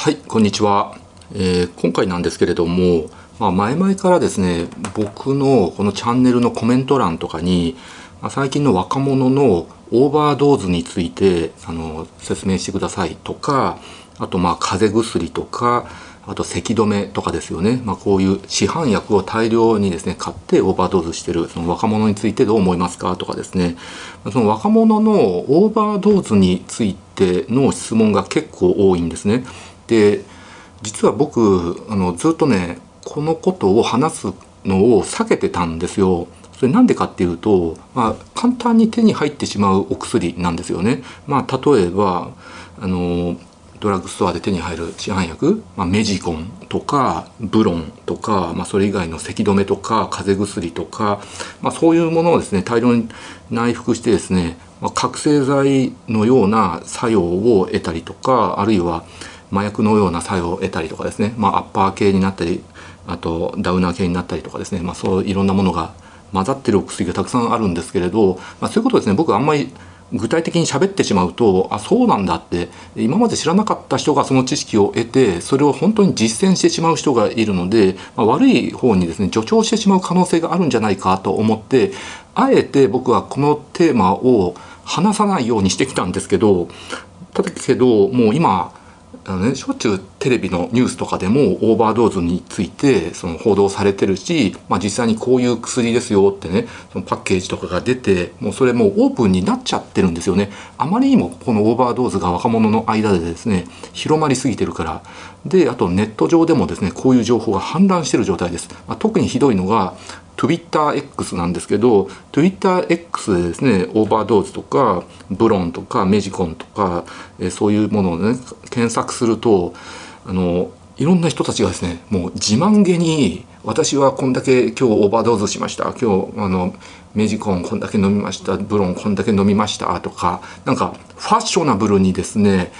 はい、こんにちは。今回なんですけれども、前々からですね、僕のこのチャンネルのコメント欄とかに、最近の若者のオーバードーズについて説明してくださいとか、あと風邪薬とか、あと咳止めとかですよね、こういう市販薬を大量にですね買ってオーバードーズしてるその若者についてどう思いますかとかですね、その若者のオーバードーズについての質問が結構多いんですね。で、実は僕ずっとねこのことを話すのを避けてたんですよ。それなんでかっていうと、簡単に手に入ってしまうお薬なんですよね。例えばドラッグストアで手に入る市販薬、メジコンとかブロンとか、それ以外の咳止めとか風邪薬とか、そういうものをですね大量に内服してですね、覚醒剤のような作用を得たりとか、あるいは麻薬のような作用を得たりとかですね、アッパー系になったり、あとダウナー系になったりとかですね、そういろんなものが混ざってるお薬がたくさんあるんですけれど、そういうことですね、僕あんまり具体的に喋ってしまうと、そうなんだって今まで知らなかった人がその知識を得て、それを本当に実践してしまう人がいるので、悪い方にですね助長してしまう可能性があるんじゃないかと思って、あえて僕はこのテーマを話さないようにしてきたんですけど、もう今しょっちゅうテレビのニュースとかでもオーバードーズについて報道されてるし、実際にこういう薬ですよってね、そのパッケージとかが出て、それもうオープンになっちゃってるんですよね。あまりにもこのオーバードーズが若者の間でですね広まりすぎてるから。で、あとネット上でもですねこういう情報が氾濫してる状態です。特にひどいのが TwitterX なんですけど、 TwitterX でですねオーバードーズとかブロンとかメジコンとか、そういうものをね検索すると、いろんな人たちがですねもう自慢げに、私はこんだけ今日オーバードーズしました、今日メジコンこんだけ飲みました、ブロンこんだけ飲みましたとか、なんかファッショナブルにですね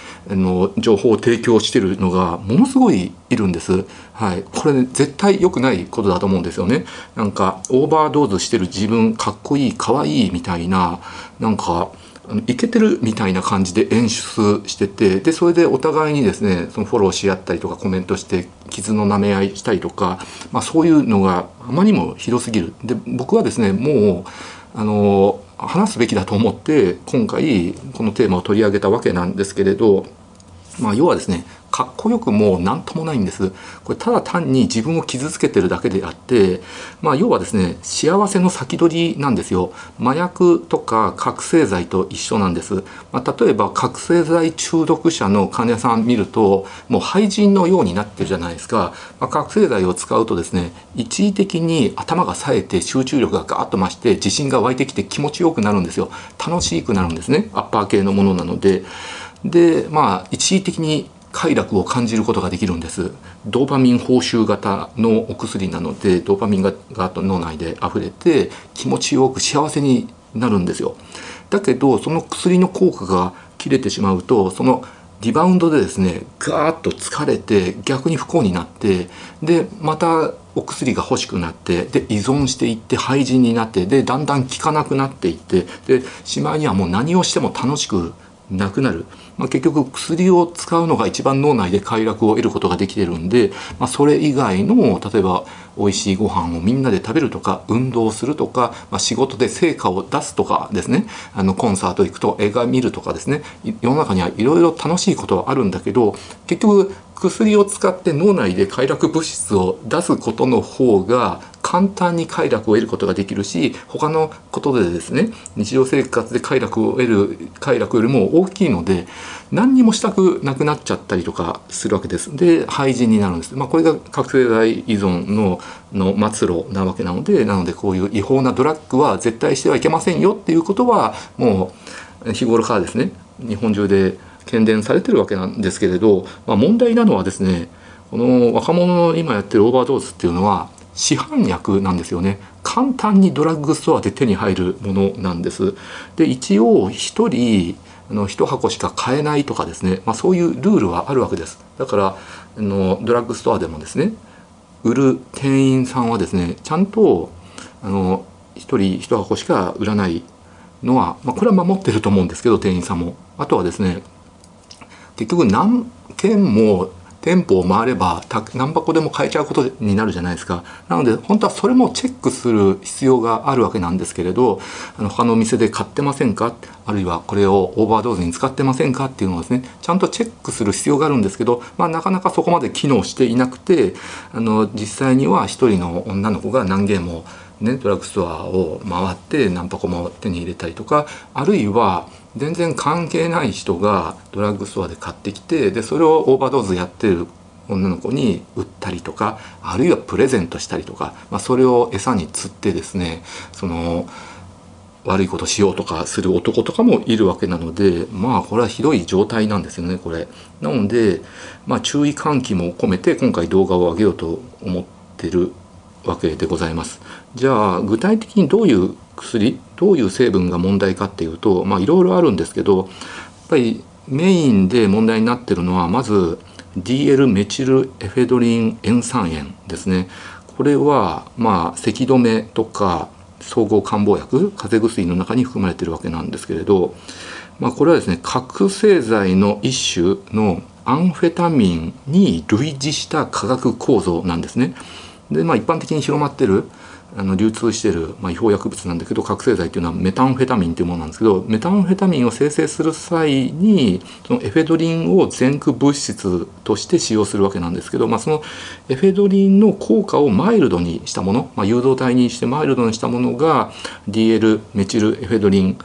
情報を提供してるのがものすごいいるんです。これ、ね、絶対良くないことだと思うんですよね。なんかオーバードーズしてる自分かっこいいかわいいみたいな、なんかイケてるみたいな感じで演出してて、でそれでお互いにですねそのフォローし合ったりとかコメントして傷の舐め合いしたりとか、そういうのがあまりにもひどすぎる。で、僕はですねもう話すべきだと思って今回このテーマを取り上げたわけなんですけれど、要はですねかっこよくも何ともないんです。これただ単に自分を傷つけてるだけであって、要はですね幸せの先取りなんですよ。麻薬とか覚醒剤と一緒なんです。例えば覚醒剤中毒者の患者さん見るともう廃人のようになってるじゃないですか。覚醒剤を使うとですね一時的に頭が冴えて集中力がガーッと増して自信が湧いてきて気持ちよくなるんですよ。楽しくなるんですね。アッパー系のものなので。で、一時的に快楽を感じることができるんです。ドーパミン報酬型のお薬なのでドーパミンが脳内で溢れて気持ちよく幸せになるんですよ。だけどその薬の効果が切れてしまうと、そのリバウンドでですねガーッと疲れて逆に不幸になって、でまたお薬が欲しくなって、で依存していって廃人になって、でだんだん効かなくなっていって、でしまいにはもう何をしても楽しくなくなる。結局薬を使うのが一番脳内で快楽を得ることができてるんで、それ以外の例えば美味しいご飯をみんなで食べるとか運動するとか、仕事で成果を出すとかですね、コンサート行くと映画見るとかですね、世の中にはいろいろ楽しいことはあるんだけど、結局薬を使って脳内で快楽物質を出すことの方が簡単に快楽を得ることができるし、他のことでですね日常生活で快楽を得る快楽よりも大きいので、何にもしたくなくなっちゃったりとかするわけです。で廃人になるんです。これが覚醒剤依存の末路なわけなので、こういう違法なドラッグは絶対してはいけませんよっていうことはもう日頃からですね日本中で喧伝されてるわけなんですけれど、問題なのはですねこの若者の今やってるオーバードーズっていうのは市販薬なんですよね。簡単にドラッグストアで手に入るものなんです。で一応1人1箱しか買えないとかですね、そういうルールはあるわけです。だからドラッグストアでもですね売る店員さんはですねちゃんと1人1箱しか売らないのは、これは守ってると思うんですけど店員さんも。あとはですね結局何件も店舗を回れば何箱でも買えちゃうことになるじゃないですか。なので本当はそれもチェックする必要があるわけなんですけれど、他のお店で買ってませんか、あるいはこれをオーバードーズに使ってませんかっていうのをですね、ちゃんとチェックする必要があるんですけど、なかなかそこまで機能していなくて、実際には一人の女の子が何軒もね、ドラッグストアを回って何箱も手に入れたりとか、あるいは全然関係ない人がドラッグストアで買ってきて、でそれをオーバードーズやってる女の子に売ったりとか、あるいはプレゼントしたりとか、それを餌に釣ってですね、その悪いことしようとかする男とかもいるわけなので、これはひどい状態なんですよねこれ。なので、注意喚起も込めて今回動画を上げようと思ってるわけでございます。じゃあ具体的にどういう薬、どういう成分が問題かっていうと、いろいろあるんですけど、やっぱりメインで問題になってるのはまず DL メチルエフェドリン塩酸塩ですね。これは咳止めとか総合漢方薬、風邪薬の中に含まれてるわけなんですけれど、これはですね、覚醒剤の一種のアンフェタミンに類似した化学構造なんですね。で一般的に広まってる流通してる、違法薬物なんだけど、覚醒剤っていうのはメタンフェタミンっていうものなんですけど、メタンフェタミンを生成する際にそのエフェドリンを前駆物質として使用するわけなんですけど、そのエフェドリンの効果をマイルドにしたもの、誘導体にしてマイルドにしたものが DL メチルエフェドリン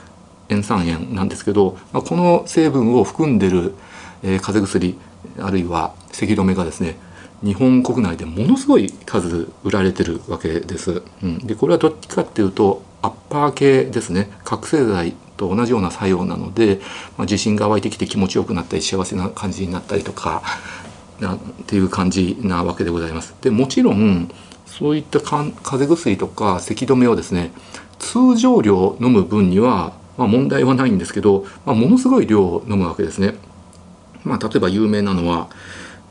塩酸塩なんですけど、この成分を含んでる、風邪薬あるいは咳止めがですね、日本国内でものすごい数売られてるわけです。でこれはどっちかっていうとアッパー系ですね。覚醒剤と同じような作用なので、自信が湧いてきて気持ちよくなったり幸せな感じになったりとかっていう感じなわけでございます。でもちろんそういった風邪薬とか咳止めをですね、通常量飲む分には問題はないんですけど、ものすごい量を飲むわけですね。例えば有名なのは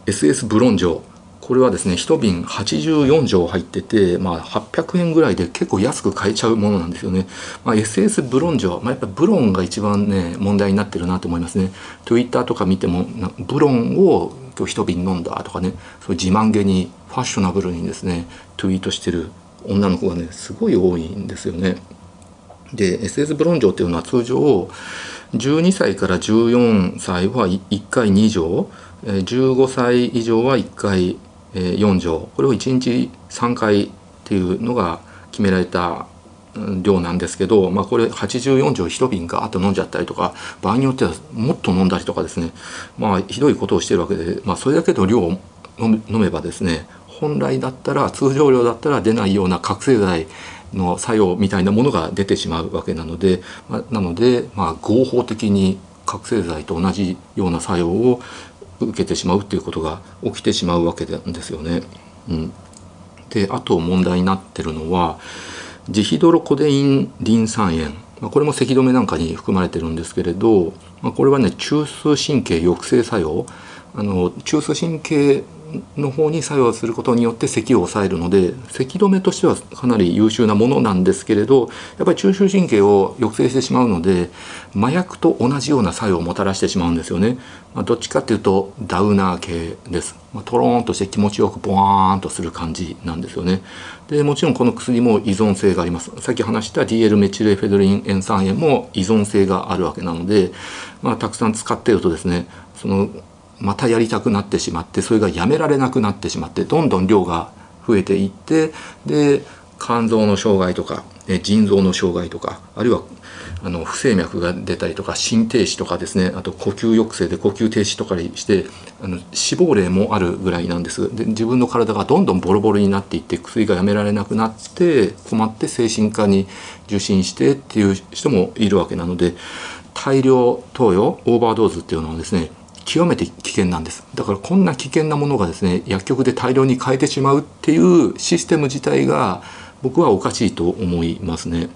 SS ブロンジョ。これはですね、1瓶84錠入ってて、800円ぐらいで結構安く買えちゃうものなんですよね。SS ブロン錠、やっぱブロンが一番ね問題になってるなと思いますね。Twitter とか見てもブロンを今日1瓶飲んだとかね、そう自慢げにファッショナブルにですねツイートしてる女の子がねすごい多いんですよね。で SS ブロン錠っていうのは通常12歳から14歳は1回2錠、15歳以上は1回4錠、これを1日3回っていうのが決められた量なんですけど、これ84錠1瓶ガーッと飲んじゃったりとか、場合によってはもっと飲んだりとかですね、ひどいことをしてるわけで、それだけの量を飲めばですね、本来だったら通常量だったら出ないような覚醒剤の作用みたいなものが出てしまうわけなので、合法的に覚醒剤と同じような作用を受けてしまうということが起きてしまうわけなんですよね。であと問題になってるのはジヒドロコデインリン酸塩、これも咳止めなんかに含まれてるんですけれど、これはね中枢神経抑制作用、中枢神経の方に作用することによって咳を抑えるので、咳止めとしてはかなり優秀なものなんですけれど、やっぱり中枢神経を抑制してしまうので麻薬と同じような作用をもたらしてしまうんですよね。どっちかっていうとダウナー系です。トローンとして気持ちよくボワーンとする感じなんですよね。でもちろんこの薬も依存性があります。さっき話した DL メチルエフェドリン塩酸塩も依存性があるわけなので、たくさん使ってるとですね、そのまたやりたくなってしまって、それがやめられなくなってしまって、どんどん量が増えていって、で肝臓の障害とか腎臓の障害とか、あるいは不整脈が出たりとか心停止とかですね、あと呼吸抑制で呼吸停止とかして死亡例もあるぐらいなんです。で自分の体がどんどんボロボロになっていって、薬がやめられなくなって困って精神科に受診してっていう人もいるわけなので、大量投与オーバードーズっていうのはですね極めて危険なんです。だからこんな危険なものがですね薬局で大量に買えてしまうっていうシステム自体が僕はおかしいと思いますね。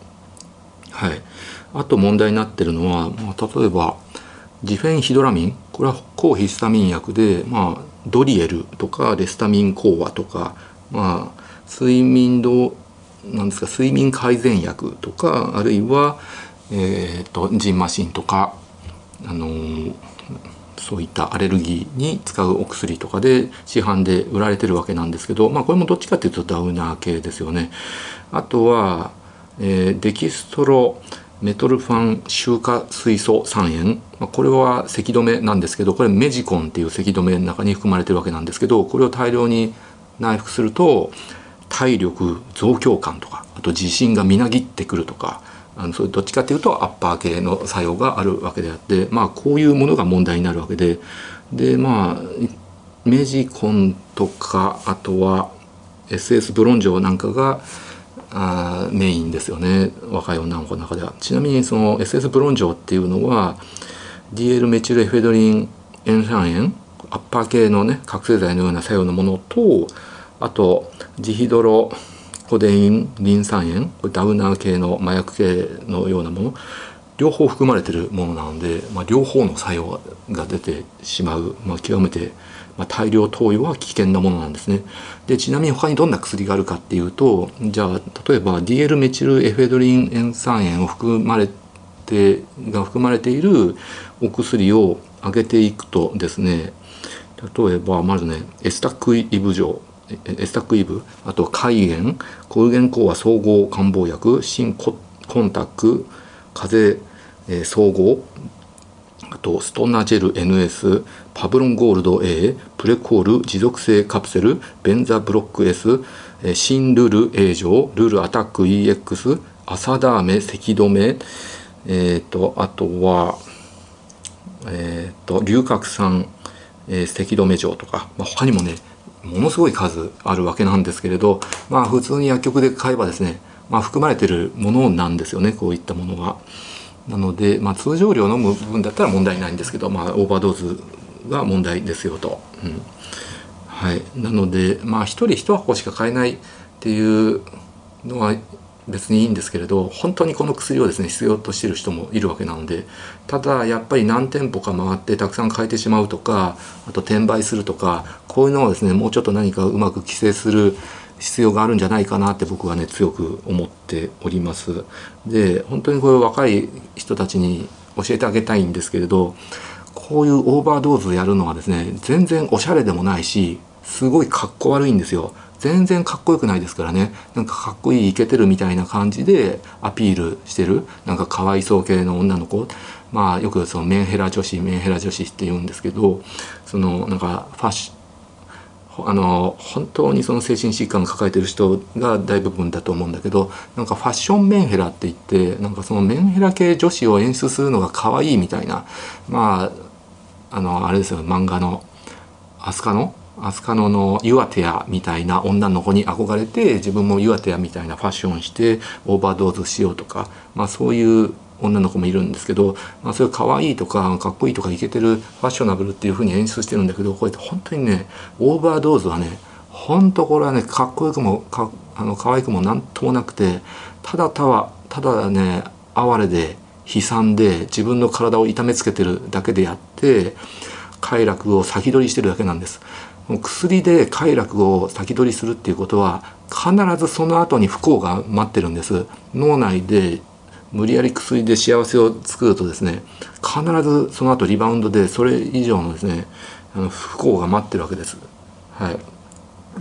あと問題になってるのは、例えばジフェンヒドラミン、これは抗ヒスタミン薬で、ドリエルとかレスタミン講和とか、睡眠改善薬とか、あるいはジンマシンとかそういったアレルギーに使うお薬とかで市販で売られてるわけなんですけど、まあ、これもどっちかっていうとダウナー系ですよね。あとは、デキストロメトルファン臭化水素酸塩、これは咳止めなんですけど、これメジコンっていう咳止めの中に含まれてるわけなんですけど、これを大量に内服すると体力増強感とか、あと自信がみなぎってくるとか、それどっちかというとアッパー系の作用があるわけであって、まあ、こういうものが問題になるわけで、まあメジコンとか、あとは SS ブロンジョなんかがメインですよね、若い女の子の中では。ちなみにその SS ブロンジョっていうのは DL メチルエフェドリン塩酸塩、アッパー系のね覚醒剤のような作用のものと、あとジヒドロコデインリン酸塩、これダウナー系の麻薬系のようなもの、両方含まれてるものなので、まあ、両方の作用が出てしまう、まあ、極めて大量投与は危険なものなんですね。でちなみに他にどんな薬があるかっていうと、じゃあ例えば DL メチルエフェドリン塩酸塩を含まれているお薬を挙げていくとですね、例えばまずねエスタクイブ、あと海塩、コルゲン講和総合漢方薬、新コンタク風邪総合、あとストナジェル NS、 パブロンゴールド A、 プレコール持続性カプセル、ベンザブロック S、 新ルル A 錠、ルルアタック EX、 アサダーメ咳止め、あとは龍角散咳止め錠とか、まあ、他にもねものすごい数あるわけなんですけれど、まあ普通に薬局で買えばですね、まあ、含まれてるものなんですよね、こういったものは。なので、まあ、通常量の部分だったら問題ないんですけど、まあ、オーバードーズが問題ですよと。うん、はい、なので、まあ、1人1箱しか買えないっていうのは別にいいんですけれど、本当にこの薬をですね必要としている人もいるわけなので、ただやっぱり何店舗か回ってたくさん買えてしまうとか、あと転売するとか、こういうのをですねもうちょっと何かうまく規制する必要があるんじゃないかなって僕はね強く思っております。で本当にこれを若い人たちに教えてあげたいんですけれど、こういうオーバードーズやるのはですね全然おしゃれでもないし、すごいかっこ悪いんですよ。全然かっこよくないですからね、なんかかっこいいイケてるみたいな感じでアピールしてる、なんかかわいそう系の女の子、まあよくそのメンヘラ女子って言うんですけど、そのなんかファッション本当にその精神疾患を抱えてる人が大部分だと思うんだけど、なんかファッションメンヘラって言って、なんかそのメンヘラ系女子を演出するのが可愛いみたいな、まああれですよ、漫画の飛鳥野のユアテアみたいな女の子に憧れて、自分もユアテアみたいなファッションしてオーバードーズしようとか、まあ、そういう女の子もいるんですけど、まあ、そういう可愛いとかかっこいいとかイケてるファッショナブルっていうふうに演出してるんだけど、こうやって本当にねオーバードーズはね、本当これはねかっこよくも可愛くもなんともなくて、ただね哀れで悲惨で自分の体を痛めつけてるだけであって、快楽を先取りしてるだけなんです。薬で快楽を先取りするっていうことは、必ずその後に不幸が待ってるんです。脳内で無理やり薬で幸せを作るとですね、必ずその後リバウンドでそれ以上のですね不幸が待ってるわけです。はい、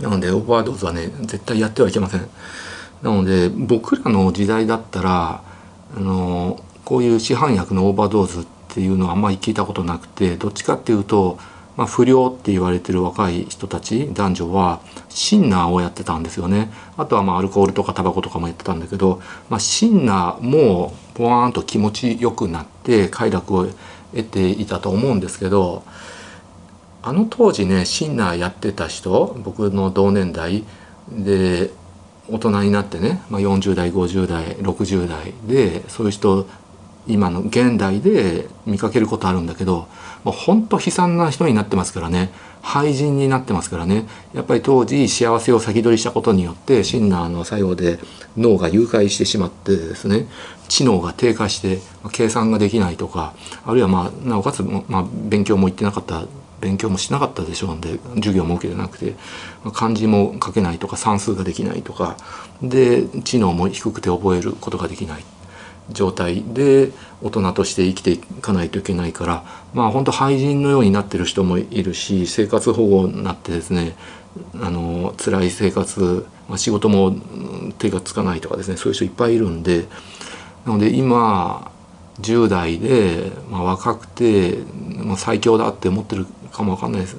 なのでオーバードーズはね絶対やってはいけません。なので僕らの時代だったらこういう市販薬のオーバードーズっていうのはあんまり聞いたことなくて、どっちかっていうとまあ不良って言われてる若い人たち男女はシンナーをやってたんですよね。あとはまあアルコールとかタバコとかもやってたんだけど、まあ、シンナーもポワーンと気持ちよくなって快楽を得ていたと思うんですけど、あの当時ねシンナーやってた人、僕の同年代で大人になってね、まあ、40代50代60代でそういう人今の現代で見かけることあるんだけど、もう本当悲惨な人になってますからね、廃人になってますからね。やっぱり当時幸せを先取りしたことによってシンナーの作用で脳が誘拐してしまってですね、知能が低下して計算ができないとか、あるいはまあなおかつ、まあ、勉強もしなかったでしょうんで、授業も受けてなくて漢字も書けないとか算数ができないとかで、知能も低くて覚えることができない。状態で大人として生きていかないといけないから、まあ本当廃人のようになってる人もいるし、生活保護になってですね、辛い生活、仕事も手がつかないとかですね、そういう人いっぱいいるんで、なので今10代で、若くて、最強だって思ってるかもわかんないです。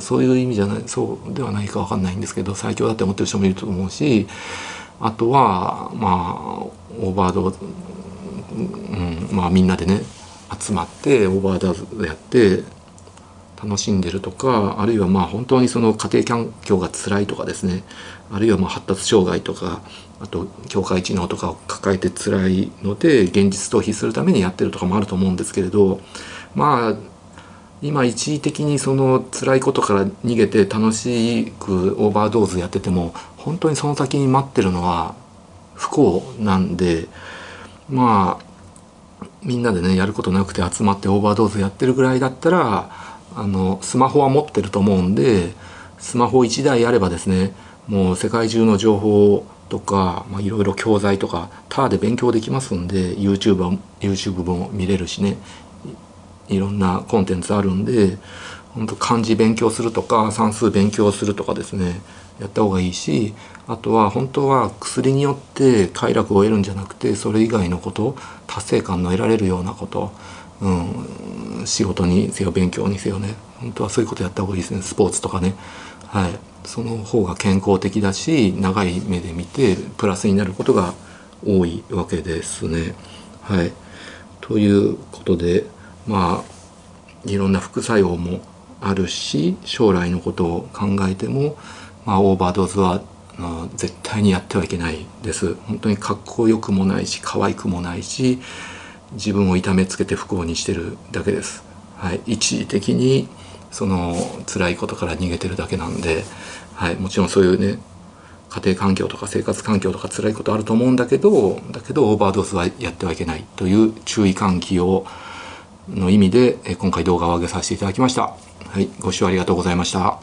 そういう意味じゃない、そうではないかわかんないんですけど、最強だって思ってる人もいると思うし、あとはオーバード、みんなでね集まってオーバーダーズやって楽しんでるとか、あるいは本当にその家庭環境が辛いとかですね、あるいは発達障害とか、あと境界知能とかを抱えて辛いので現実逃避するためにやってるとかもあると思うんですけれど、今一時的にその辛いことから逃げて楽しくオーバードーズやってても、本当にその先に待ってるのは不幸なんで、みんなでねやることなくて集まってオーバードーズやってるぐらいだったら、スマホは持ってると思うんで、スマホ1台あればですね、もう世界中の情報とか、いろいろ教材とかタダで勉強できますんで、 YouTube も見れるしね、いろんなコンテンツあるんで、本当漢字勉強するとか算数勉強するとかですね、やった方がいいし、あとは本当は薬によって快楽を得るんじゃなくて、それ以外のこと、達成感の得られるようなこと、仕事にせよ勉強にせよね、本当はそういうことやった方がいいですね、スポーツとかね、その方が健康的だし、長い目で見てプラスになることが多いわけですね。ということで、いろんな副作用もあるし、将来のことを考えても、オーバードーズは絶対にやってはいけないです。本当にかっこよくもないし、可愛くもないし、自分を痛めつけて不幸にしてるだけです、一時的にその辛いことから逃げてるだけなんで、もちろんそういうね、家庭環境とか生活環境とか辛いことあると思うんだけど、オーバードーズはやってはいけないという注意喚起の意味で今回動画を上げさせていただきました。ご視聴ありがとうございました。